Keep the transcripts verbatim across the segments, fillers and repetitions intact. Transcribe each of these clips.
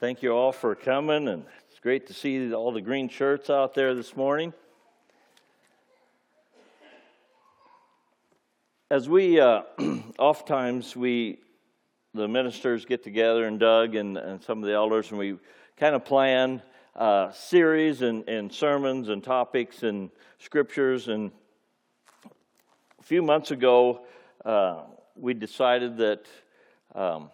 Thank you all for coming, and it's great to see all the green shirts out there this morning. As we, uh, oftentimes, we, the ministers get together, and Doug and, and some of the elders, and we kind of plan uh, series and, and sermons and topics and scriptures, and a few months ago, uh, we decided that um,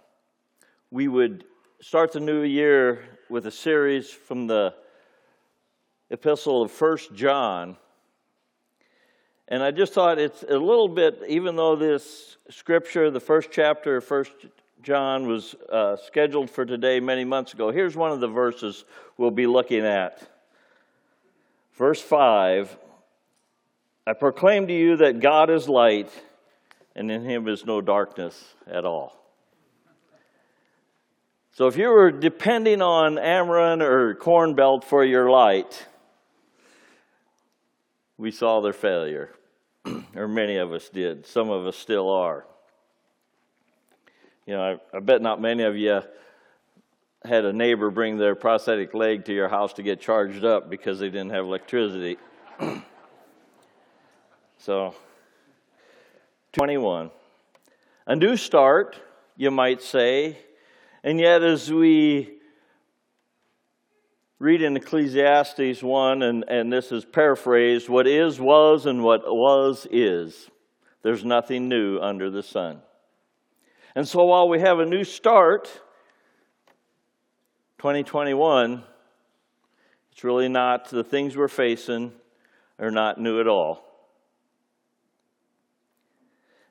we would start the new year with a series from the epistle of First John. And I just thought it's a little bit, even though this scripture, the first chapter of First John was uh, scheduled for today many months ago, here's one of the verses we'll be looking at. Verse five, I proclaim to you that God is light, and in him is no darkness at all. So if you were depending on Ameren or Corn Belt for your light, we saw their failure, or many of us did. Some of us still are. You know, I, I bet not many of you had a neighbor bring their prosthetic leg to your house to get charged up because they didn't have electricity. So, twenty-one. A new start, you might say. And yet, as we read in Ecclesiastes one, and, and this is paraphrased, what is, was, and what was, is. There's nothing new under the sun. And so while we have a new start, twenty twenty-one, it's really not, the things we're facing are not new at all.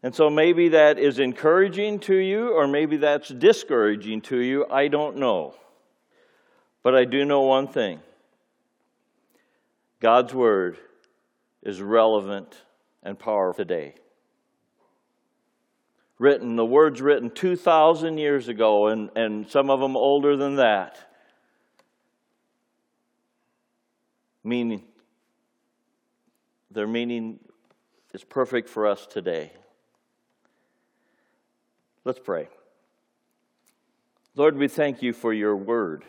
And so maybe that is encouraging to you, or maybe that's discouraging to you. I don't know. But I do know one thing. God's Word is relevant and powerful today. Written, the Word's written two thousand years ago, and, and some of them older than that. Meaning, their meaning is perfect for us today. Let's pray. Lord, we thank you for your word.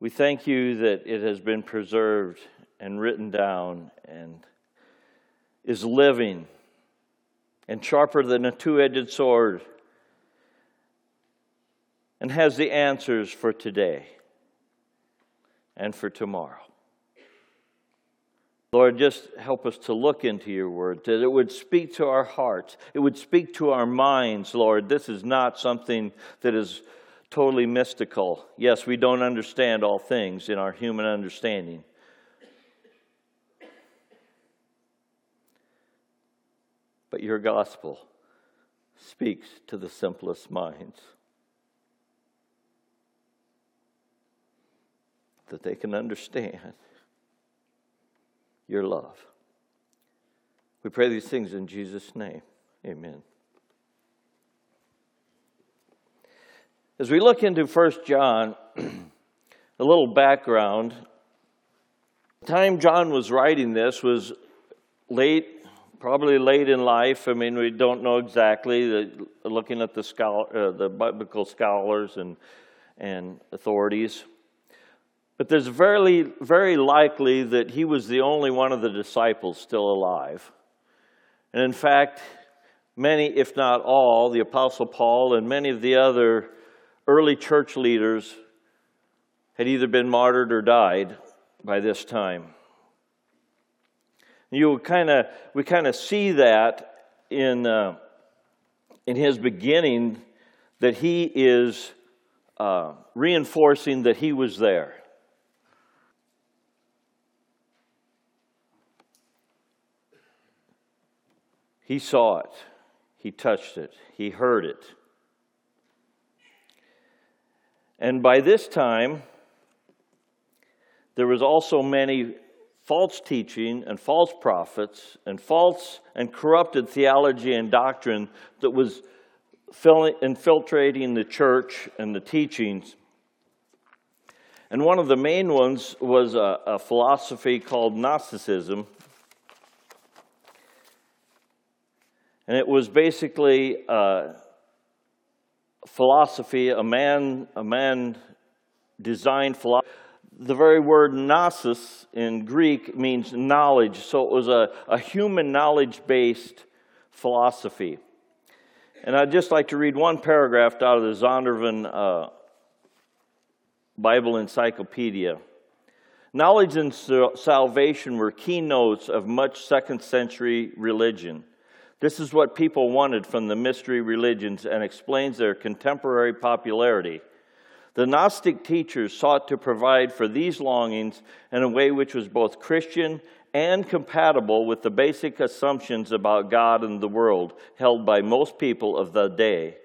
We thank you that it has been preserved and written down and is living and sharper than a two-edged sword and has the answers for today and for tomorrow. Lord, just help us to look into your word, that it would speak to our hearts. It would speak to our minds, Lord. This is not something that is totally mystical. Yes, we don't understand all things in our human understanding. But your gospel speaks to the simplest minds, that they can understand your love. We pray these things in Jesus' name. Amen. As we look into First John, a little background. The time John was writing this was late, probably late in life. I mean, we don't know exactly. The, looking at the, scholar, uh, the biblical scholars and, and authorities. But there's very, very likely that he was the only one of the disciples still alive. And in fact, many, if not all, the Apostle Paul and many of the other early church leaders had either been martyred or died by this time. You kind of, we kind of see that in uh, in his beginning, that he is uh, reinforcing that he was there. He saw it, he touched it, he heard it. And by this time, there was also many false teaching and false prophets and false and corrupted theology and doctrine that was infiltrating the church and the teachings. And one of the main ones was a, a philosophy called Gnosticism. And it was basically uh, philosophy, a man, a man designed philosophy. The very word gnosis in Greek means knowledge, so it was a, a human knowledge-based philosophy. And I'd just like to read one paragraph out of the Zondervan uh, Bible Encyclopedia. Knowledge and salvation were keynotes of much second-century religion. This is what people wanted from the mystery religions and explains their contemporary popularity. The Gnostic teachers sought to provide for these longings in a way which was both Christian and compatible with the basic assumptions about God and the world held by most people of the day.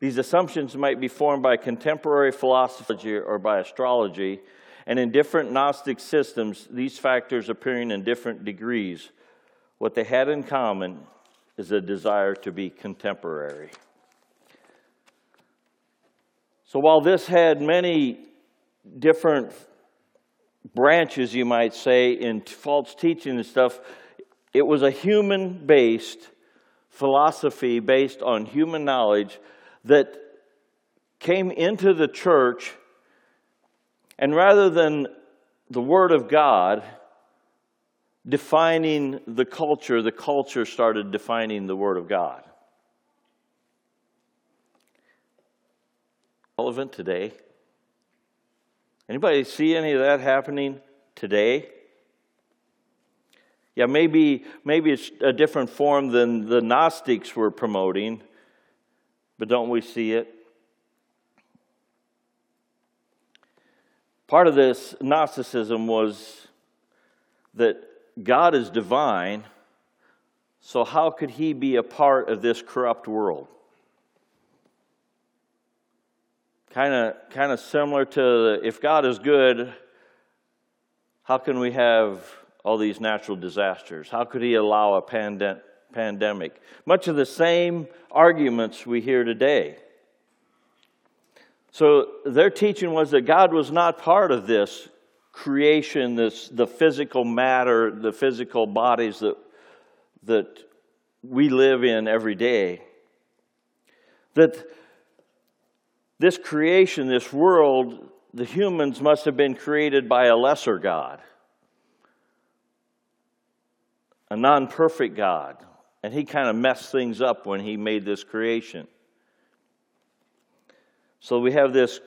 These assumptions might be formed by contemporary philosophy or by astrology, and in different Gnostic systems, these factors appearing in different degrees. What they had in common is a desire to be contemporary. So while this had many different branches, you might say, in false teaching and stuff, it was a human-based philosophy based on human knowledge that came into the church, and rather than the Word of God defining the culture, the culture started defining the Word of God. Relevant today? Anybody see any of that happening today? Yeah, maybe maybe it's a different form than the Gnostics were promoting, but don't we see it? Part of this Gnosticism was that God is divine, so how could he be a part of this corrupt world? Kind of kind of similar to the, if God is good, how can we have all these natural disasters? How could he allow a pandem- pandemic? Much of the same arguments we hear today. So their teaching was that God was not part of this creation, this the physical matter, the physical bodies that that we live in every day. That this creation, this world, the humans must have been created by a lesser God, a non-perfect God, and he kind of messed things up when he made this creation. So we have this,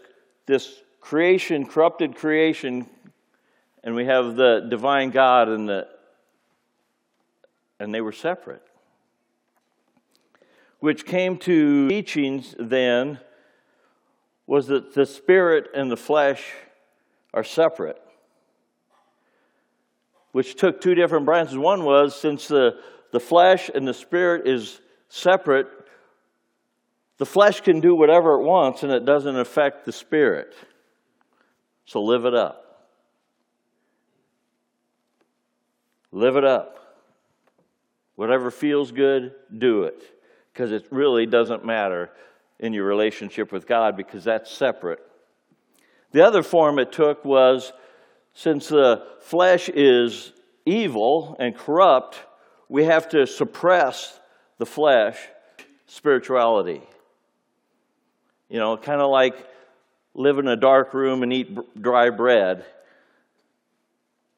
this creation, corrupted creation, and we have the divine God, and the, and they were separate. Which came to teachings then, was that the spirit and the flesh are separate, which took two different branches. One was, since the, the flesh and the spirit is separate, the flesh can do whatever it wants and it doesn't affect the spirit. So live it up. Live it up. Whatever feels good, do it, because it really doesn't matter in your relationship with God, because that's separate. The other form it took was, since the flesh is evil and corrupt, we have to suppress the flesh, spirituality. You know, kind of like live in a dark room and eat dry bread.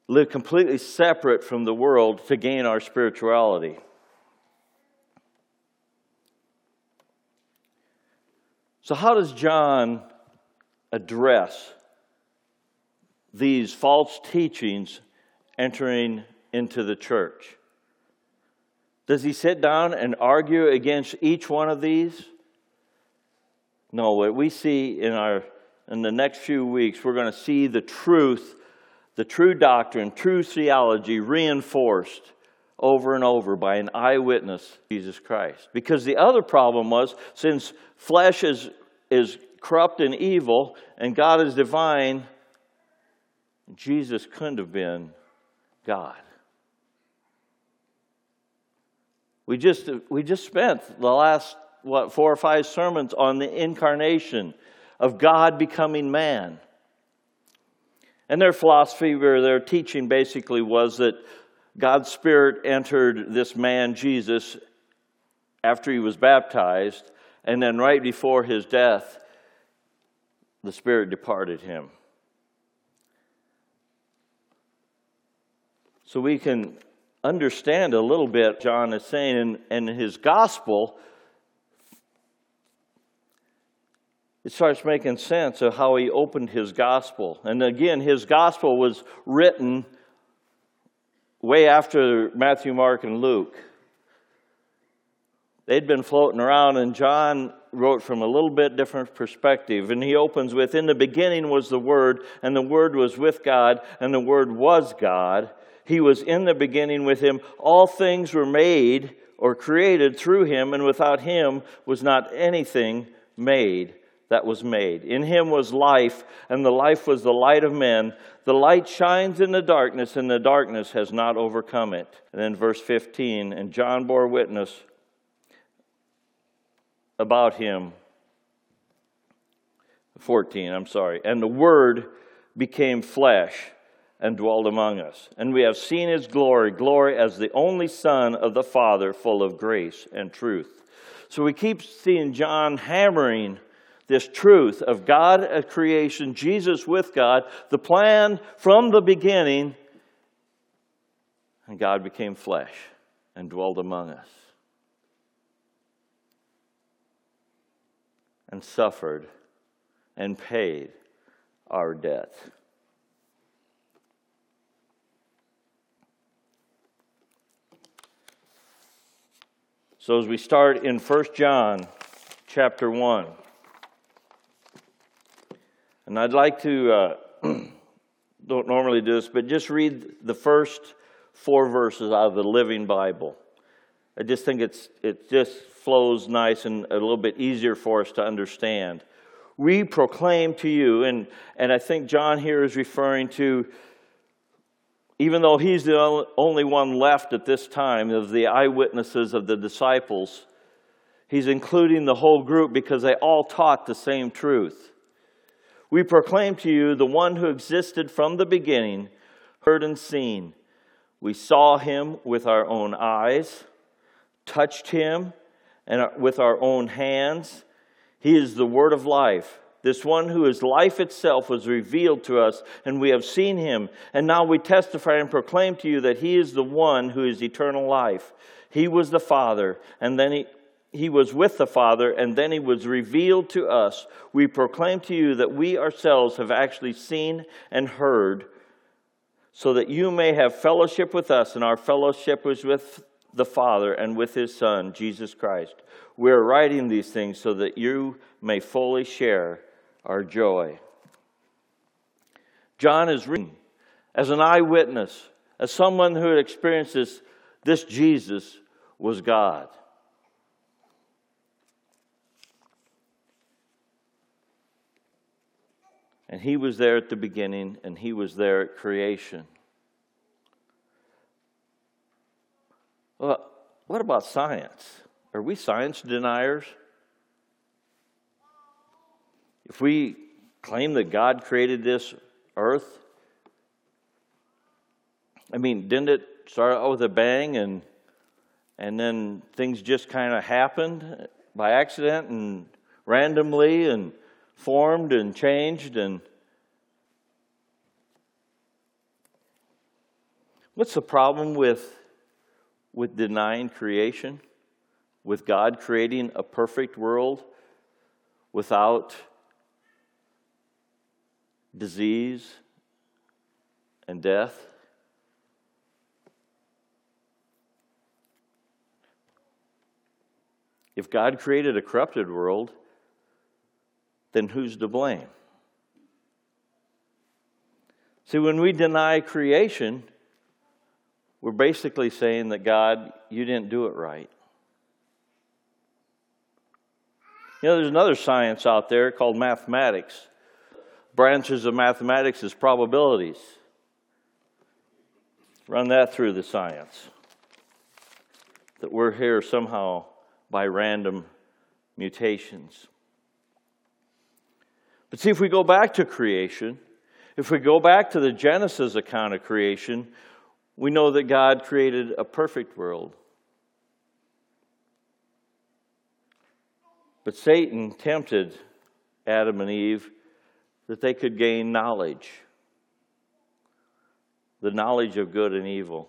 Live completely separate from the world to gain our spirituality. So how does John address these false teachings entering into the church? Does he sit down and argue against each one of these? No, what we see in our in the next few weeks, we're going to see the truth, the true doctrine, true theology reinforced over and over by an eyewitness, Jesus Christ. Because the other problem was, since flesh is, is corrupt and evil, and God is divine, Jesus couldn't have been God. We just, we just spent the last, what, four or five sermons on the incarnation of God becoming man. And their philosophy, or their teaching basically was that God's Spirit entered this man, Jesus, after he was baptized, And then right before his death, the Spirit departed him. So we can understand a little bit, John is saying, in, in his gospel, it starts making sense of how he opened his gospel. And again, his gospel was written way after Matthew, Mark, and Luke. They'd been floating around, and John wrote from a little bit different perspective. And he opens with, "In the beginning was the Word, and the Word was with God, and the Word was God. He was in the beginning with Him. All things were made or created through Him, and without Him was not anything made that was made. In Him was life, and the life was the light of men. The light shines in the darkness, and the darkness has not overcome it." And then verse fifteen, "And John bore witness about Him." fourteen, I'm sorry. "And the Word became flesh and dwelt among us. And we have seen His glory, glory as the only Son of the Father, full of grace and truth." So we keep seeing John hammering this truth of God at creation, Jesus with God, the plan from the beginning, and God became flesh and dwelt among us and suffered and paid our debt. So as we start in First John chapter one, and I'd like to, uh, don't normally do this, but just read the first four verses out of the Living Bible. I just think it's it just flows nice and a little bit easier for us to understand. "We proclaim to you," and, and I think John here is referring to, even though he's the only one left at this time of the eyewitnesses of the disciples, he's including the whole group because they all taught the same truth. "We proclaim to you the one who existed from the beginning, heard and seen. We saw him with our own eyes, touched him and with our own hands. He is the Word of life. This one who is life itself was revealed to us, and we have seen him. And now we testify and proclaim to you that he is the one who is eternal life. He was the Father, and then he... He was with the Father, and then He was revealed to us. We proclaim to you that we ourselves have actually seen and heard, so that you may have fellowship with us, and our fellowship was with the Father and with His Son, Jesus Christ. We are writing these things so that you may fully share our joy." John is written as an eyewitness, as someone who had experienced this, this Jesus was God. And He was there at the beginning, and He was there at creation. Well, what about science? Are we science deniers? If we claim that God created this earth, I mean, didn't it start out with a bang, and and then things just kind of happened by accident and randomly, and formed and changed? And what's the problem with with denying creation, with God creating a perfect world without disease and death? If God created a corrupted world, then who's to blame? See, when we deny creation, we're basically saying that God, you didn't do it right. You know, there's another science out there called mathematics. Branches of mathematics is probabilities. Run that through the science. That we're here somehow by random mutations. But see, if we go back to creation, if we go back to the Genesis account of creation, we know that God created a perfect world. But Satan tempted Adam and Eve that they could gain knowledge, the knowledge of good and evil.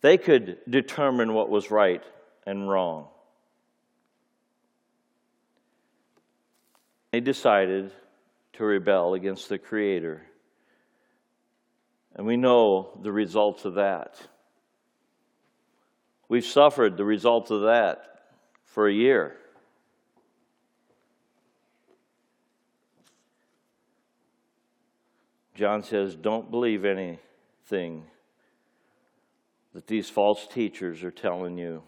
They could determine what was right and wrong. They decided to rebel against the Creator. And we know the results of that. We've suffered the results of that for a year. John says, don't believe anything that these false teachers are telling you.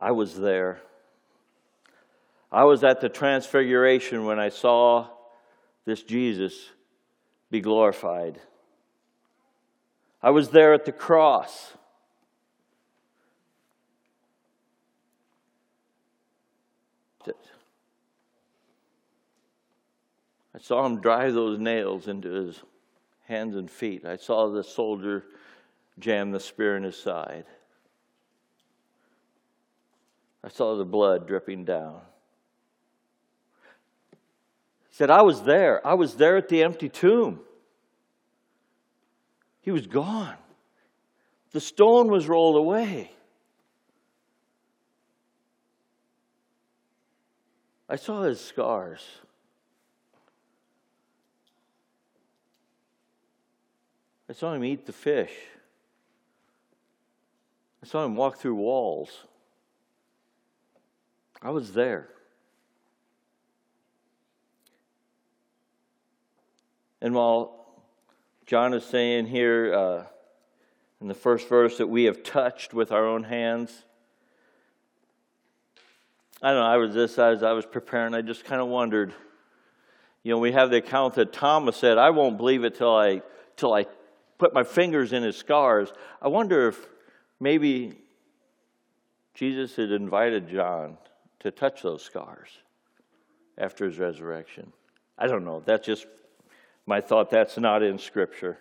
I was there. I was at the transfiguration when I saw this Jesus be glorified. I was there at the cross. I saw him drive those nails into his hands and feet. I saw the soldier jam the spear in his side. I saw the blood dripping down. He said, I was there. I was there at the empty tomb. He was gone. The stone was rolled away. I saw his scars. I saw him eat the fish. I saw him walk through walls. I was there. And while John is saying here uh, in the first verse that we have touched with our own hands, I don't know, I was this, as I was preparing, I just kind of wondered, you know, we have the account that Thomas said, I won't believe it till I, till I put my fingers in his scars. I wonder if maybe Jesus had invited John to touch those scars after his resurrection. I don't know. That's just my thought. That's not in Scripture.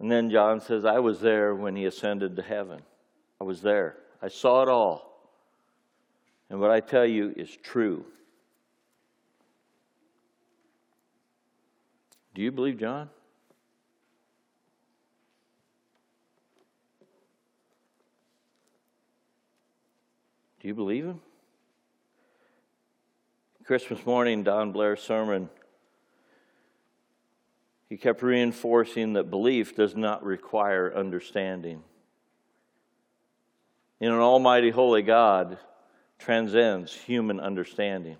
And then John says, I was there when he ascended to heaven. I was there. I saw it all. And what I tell you is true. Do you believe John? Do you believe him? Christmas morning, Don Blair's sermon, he kept reinforcing that belief does not require understanding. In an almighty, holy God transcends human understanding.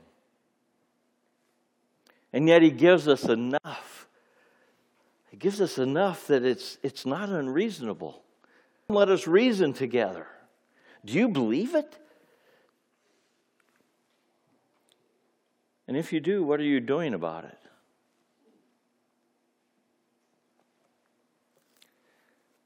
And yet he gives us enough. He gives us enough that it's, it's not unreasonable. Let us reason together. Do you believe it? And if you do, what are you doing about it?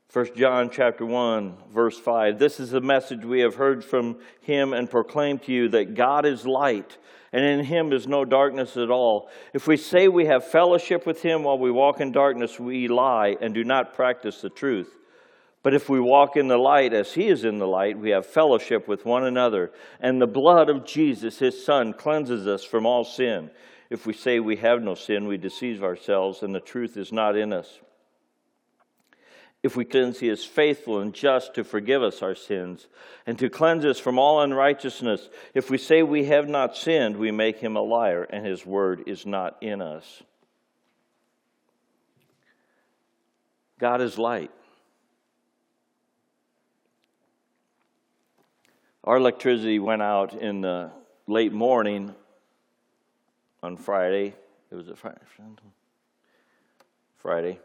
First John chapter one, verse five. This is the message we have heard from him and proclaimed to you, that God is light, and in him is no darkness at all. If we say we have fellowship with him while we walk in darkness, we lie and do not practice the truth. But if we walk in the light as he is in the light, we have fellowship with one another. And the blood of Jesus, his son, cleanses us from all sin. If we say we have no sin, we deceive ourselves, and the truth is not in us. If we cleanse, he is faithful and just to forgive us our sins and to cleanse us from all unrighteousness. If we say we have not sinned, we make him a liar, and his word is not in us. God is light. Our electricity went out in the late morning on Friday. It was a Friday. Friday.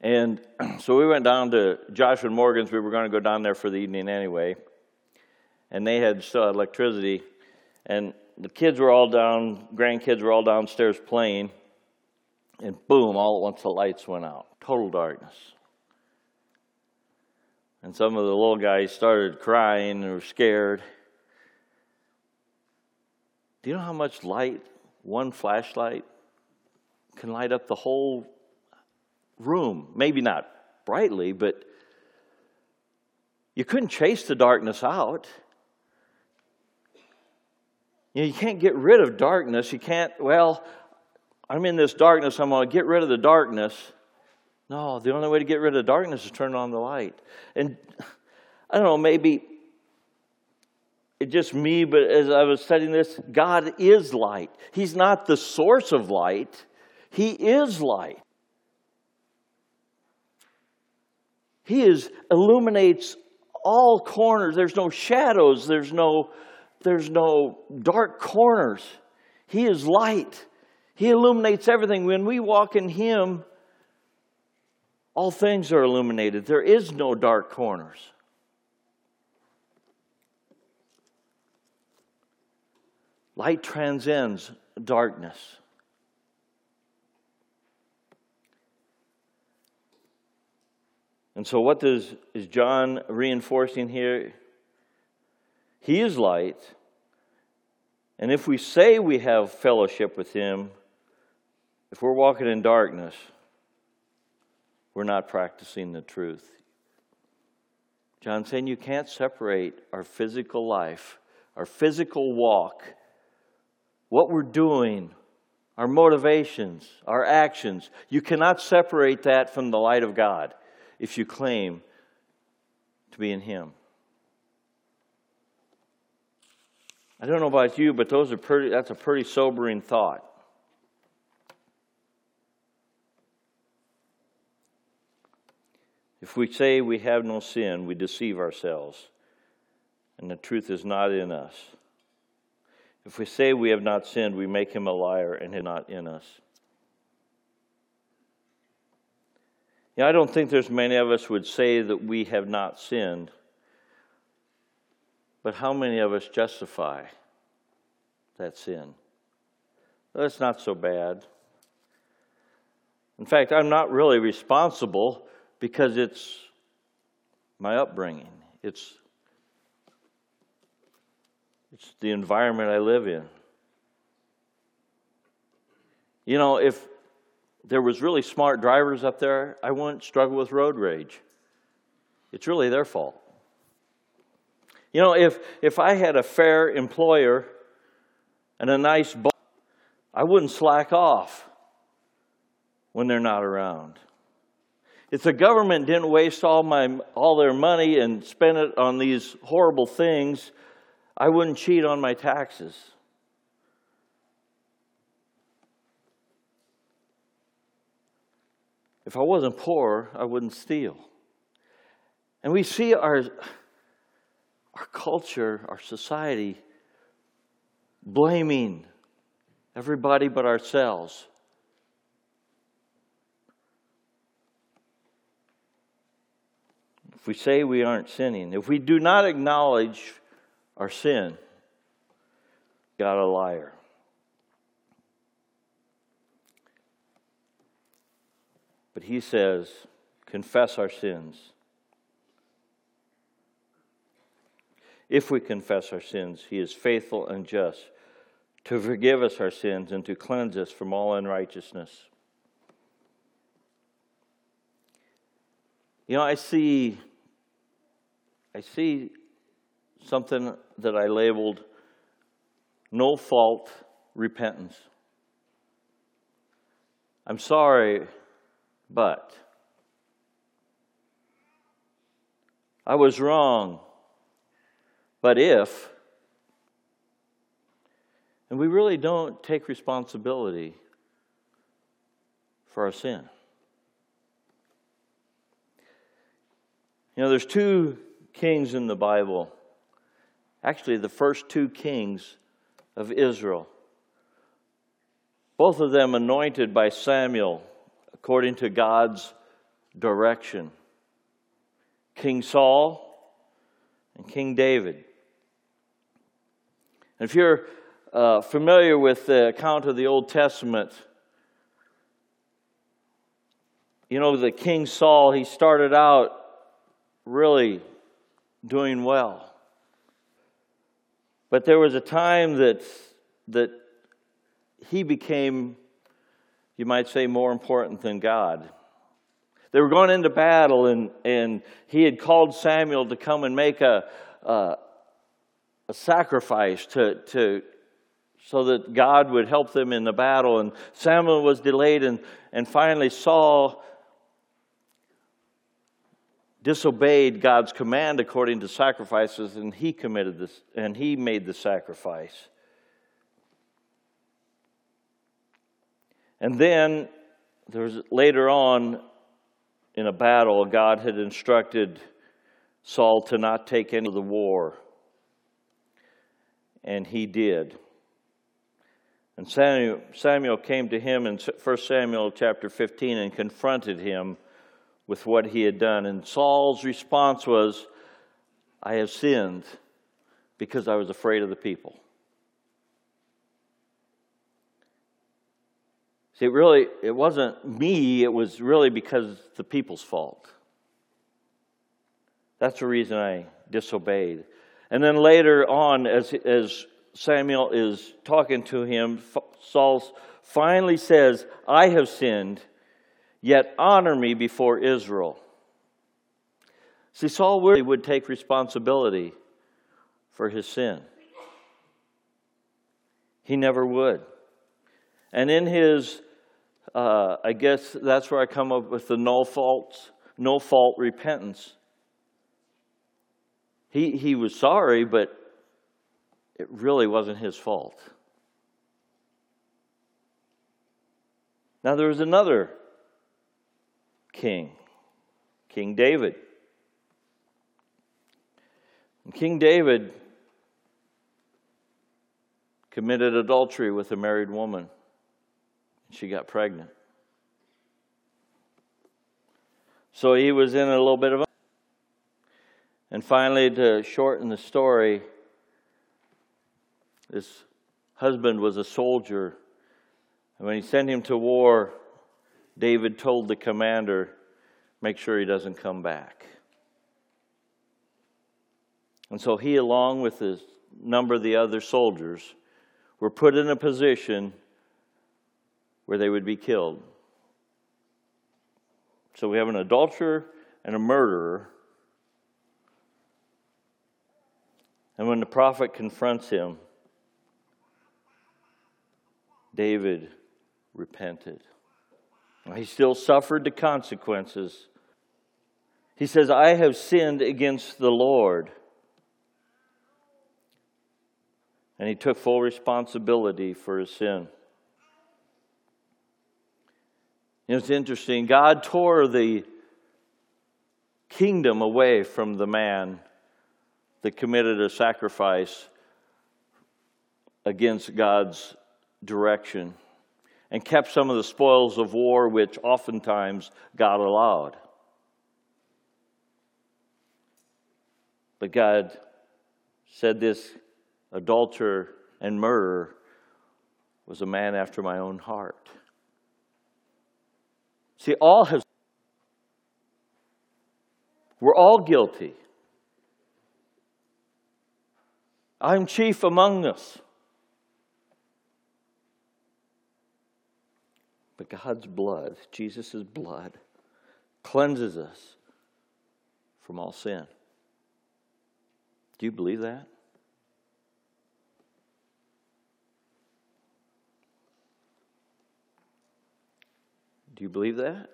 And so we went down to Josh and Morgan's. We were going to go down there for the evening anyway. And they had still had electricity. And the kids were all down, grandkids were all downstairs playing. And boom, all at once the lights went out. Total darkness. And some of the little guys started crying and were scared. Do you know how much light one flashlight can light up the whole room? Maybe not brightly, but You couldn't chase the darkness out. You know, you can't get rid of darkness. You can't, well, I'm in this darkness, I'm going to get rid of the darkness. No, the only way to get rid of darkness is turn on the light. And I don't know, maybe it's just me, but as I was studying this, God is light. He's not the source of light. He is light. He is illuminates all corners. There's no shadows. There's no, there's no dark corners. He is light. He illuminates everything. When we walk in Him, all things are illuminated. There is no dark corners. Light transcends darkness. And so what does, is John reinforcing here? He is light. And if we say we have fellowship with Him, if we're walking in darkness, we're not practicing the truth. John's saying you can't separate our physical life, our physical walk, what we're doing, our motivations, our actions. You cannot separate that from the light of God if you claim to be in Him. I don't know about you, but those are pretty, that's a pretty sobering thought. If we say we have no sin, we deceive ourselves, and the truth is not in us. If we say we have not sinned, we make Him a liar, and He is not in us. You know, I don't think there's many of us would say that we have not sinned, but how many of us justify that sin? Well, that's not so bad. In fact, I'm not really responsible because it's my upbringing. It's, it's the environment I live in. You know, if there was really smart drivers up there, I wouldn't struggle with road rage. It's really their fault. You know, if if I had a fair employer and a nice boss, I wouldn't slack off when they're not around. If the government didn't waste all my all their money and spend it on these horrible things, I wouldn't cheat on my taxes. If I wasn't poor, I wouldn't steal. And we see our, our culture, our society, blaming everybody but ourselves. If we say we aren't sinning, if we do not acknowledge our sin, God is a liar. But He says, confess our sins. If we confess our sins, He is faithful and just to forgive us our sins and to cleanse us from all unrighteousness. You know, I see, I see something that I labeled no-fault repentance. I'm sorry, but I was wrong, but if, and we really don't take responsibility for our sin. You know, there's two kings in the Bible, actually the first two kings of Israel, both of them anointed by Samuel, according to God's direction. King Saul and King David. And if you're uh, familiar with the account of the Old Testament, you know that King Saul, he started out really doing well. But there was a time that, that he became, you might say, more important than God. They were going into battle, and, and he had called Samuel to come and make a, a, a sacrifice to, to so that God would help them in the battle. And Samuel was delayed, and, and finally Saul disobeyed God's command according to sacrifices, and he committed this, and he made the sacrifice. And then there was later on in a battle, God had instructed Saul to not take any of the war, and he did. And Samuel, Samuel came to him in First Samuel chapter fifteen and confronted him with what he had done. And Saul's response was, "I have sinned because I was afraid of the people." See, it really, it wasn't me, it was really because it's the people's fault. That's the reason I disobeyed. And then later on, as, as Samuel is talking to him, Saul finally says, "I have sinned, yet honor me before Israel." See, Saul really would take responsibility for his sin. He never would. And in his Uh, I guess that's where I come up with the no fault, no fault repentance. He he was sorry, but it really wasn't his fault. Now there was another king, King David. And King David committed adultery with a married woman. She got pregnant. So he was in a little bit of a... And finally, to shorten the story, this husband was a soldier. And when he sent him to war, David told the commander, "Make sure he doesn't come back." And so he, along with a number of the other soldiers, were put in a position where they would be killed. So we have an adulterer and a murderer. And when the prophet confronts him, David repented. He still suffered the consequences. He says, "I have sinned against the Lord." And he took full responsibility for his sin. It's interesting. God tore the kingdom away from the man that committed a sacrifice against God's direction and kept some of the spoils of war, which oftentimes God allowed. But God said this adulterer and murderer was a man after my own heart. See, all have. We're all guilty. I'm chief among us. But God's blood, Jesus' blood, cleanses us from all sin. Do you believe that? Do you believe that?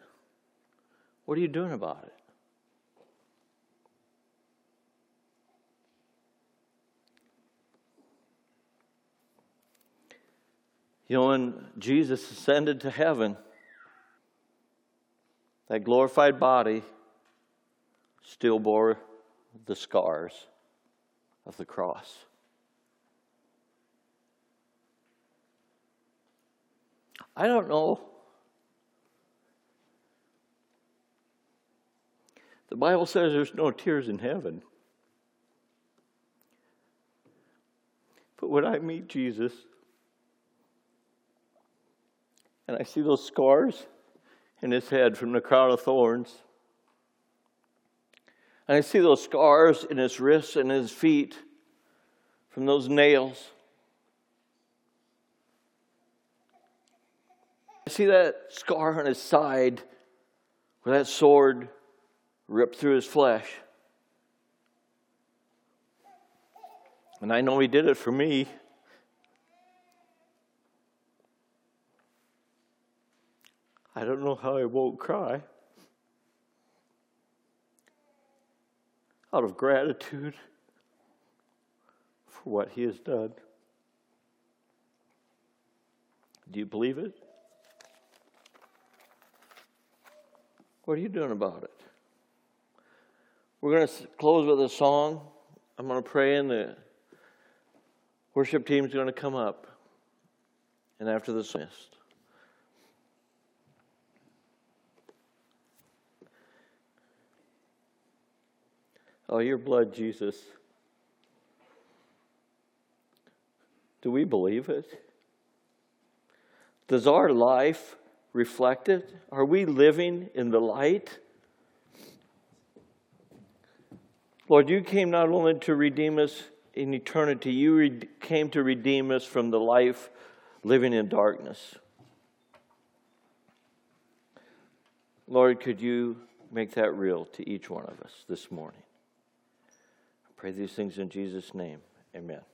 What are you doing about it? You know, when Jesus ascended to heaven, that glorified body still bore the scars of the cross. I don't know. The Bible says there's no tears in heaven. But when I meet Jesus and I see those scars in his head from the crown of thorns, and I see those scars in his wrists and his feet from those nails, I see that scar on his side when that sword ripped through his flesh. And I know he did it for me. I don't know how I won't cry. Out of gratitude for what he has done. Do you believe it? What are you doing about it? We're going to close with a song. I'm going to pray, and the worship team's going to come up. And after the song, oh, your blood, Jesus. Do we believe it? Does our life reflect it? Are we living in the light? Lord, you came not only to redeem us in eternity, you re- came to redeem us from the life living in darkness. Lord, could you make that real to each one of us this morning? I pray these things in Jesus' name. Amen.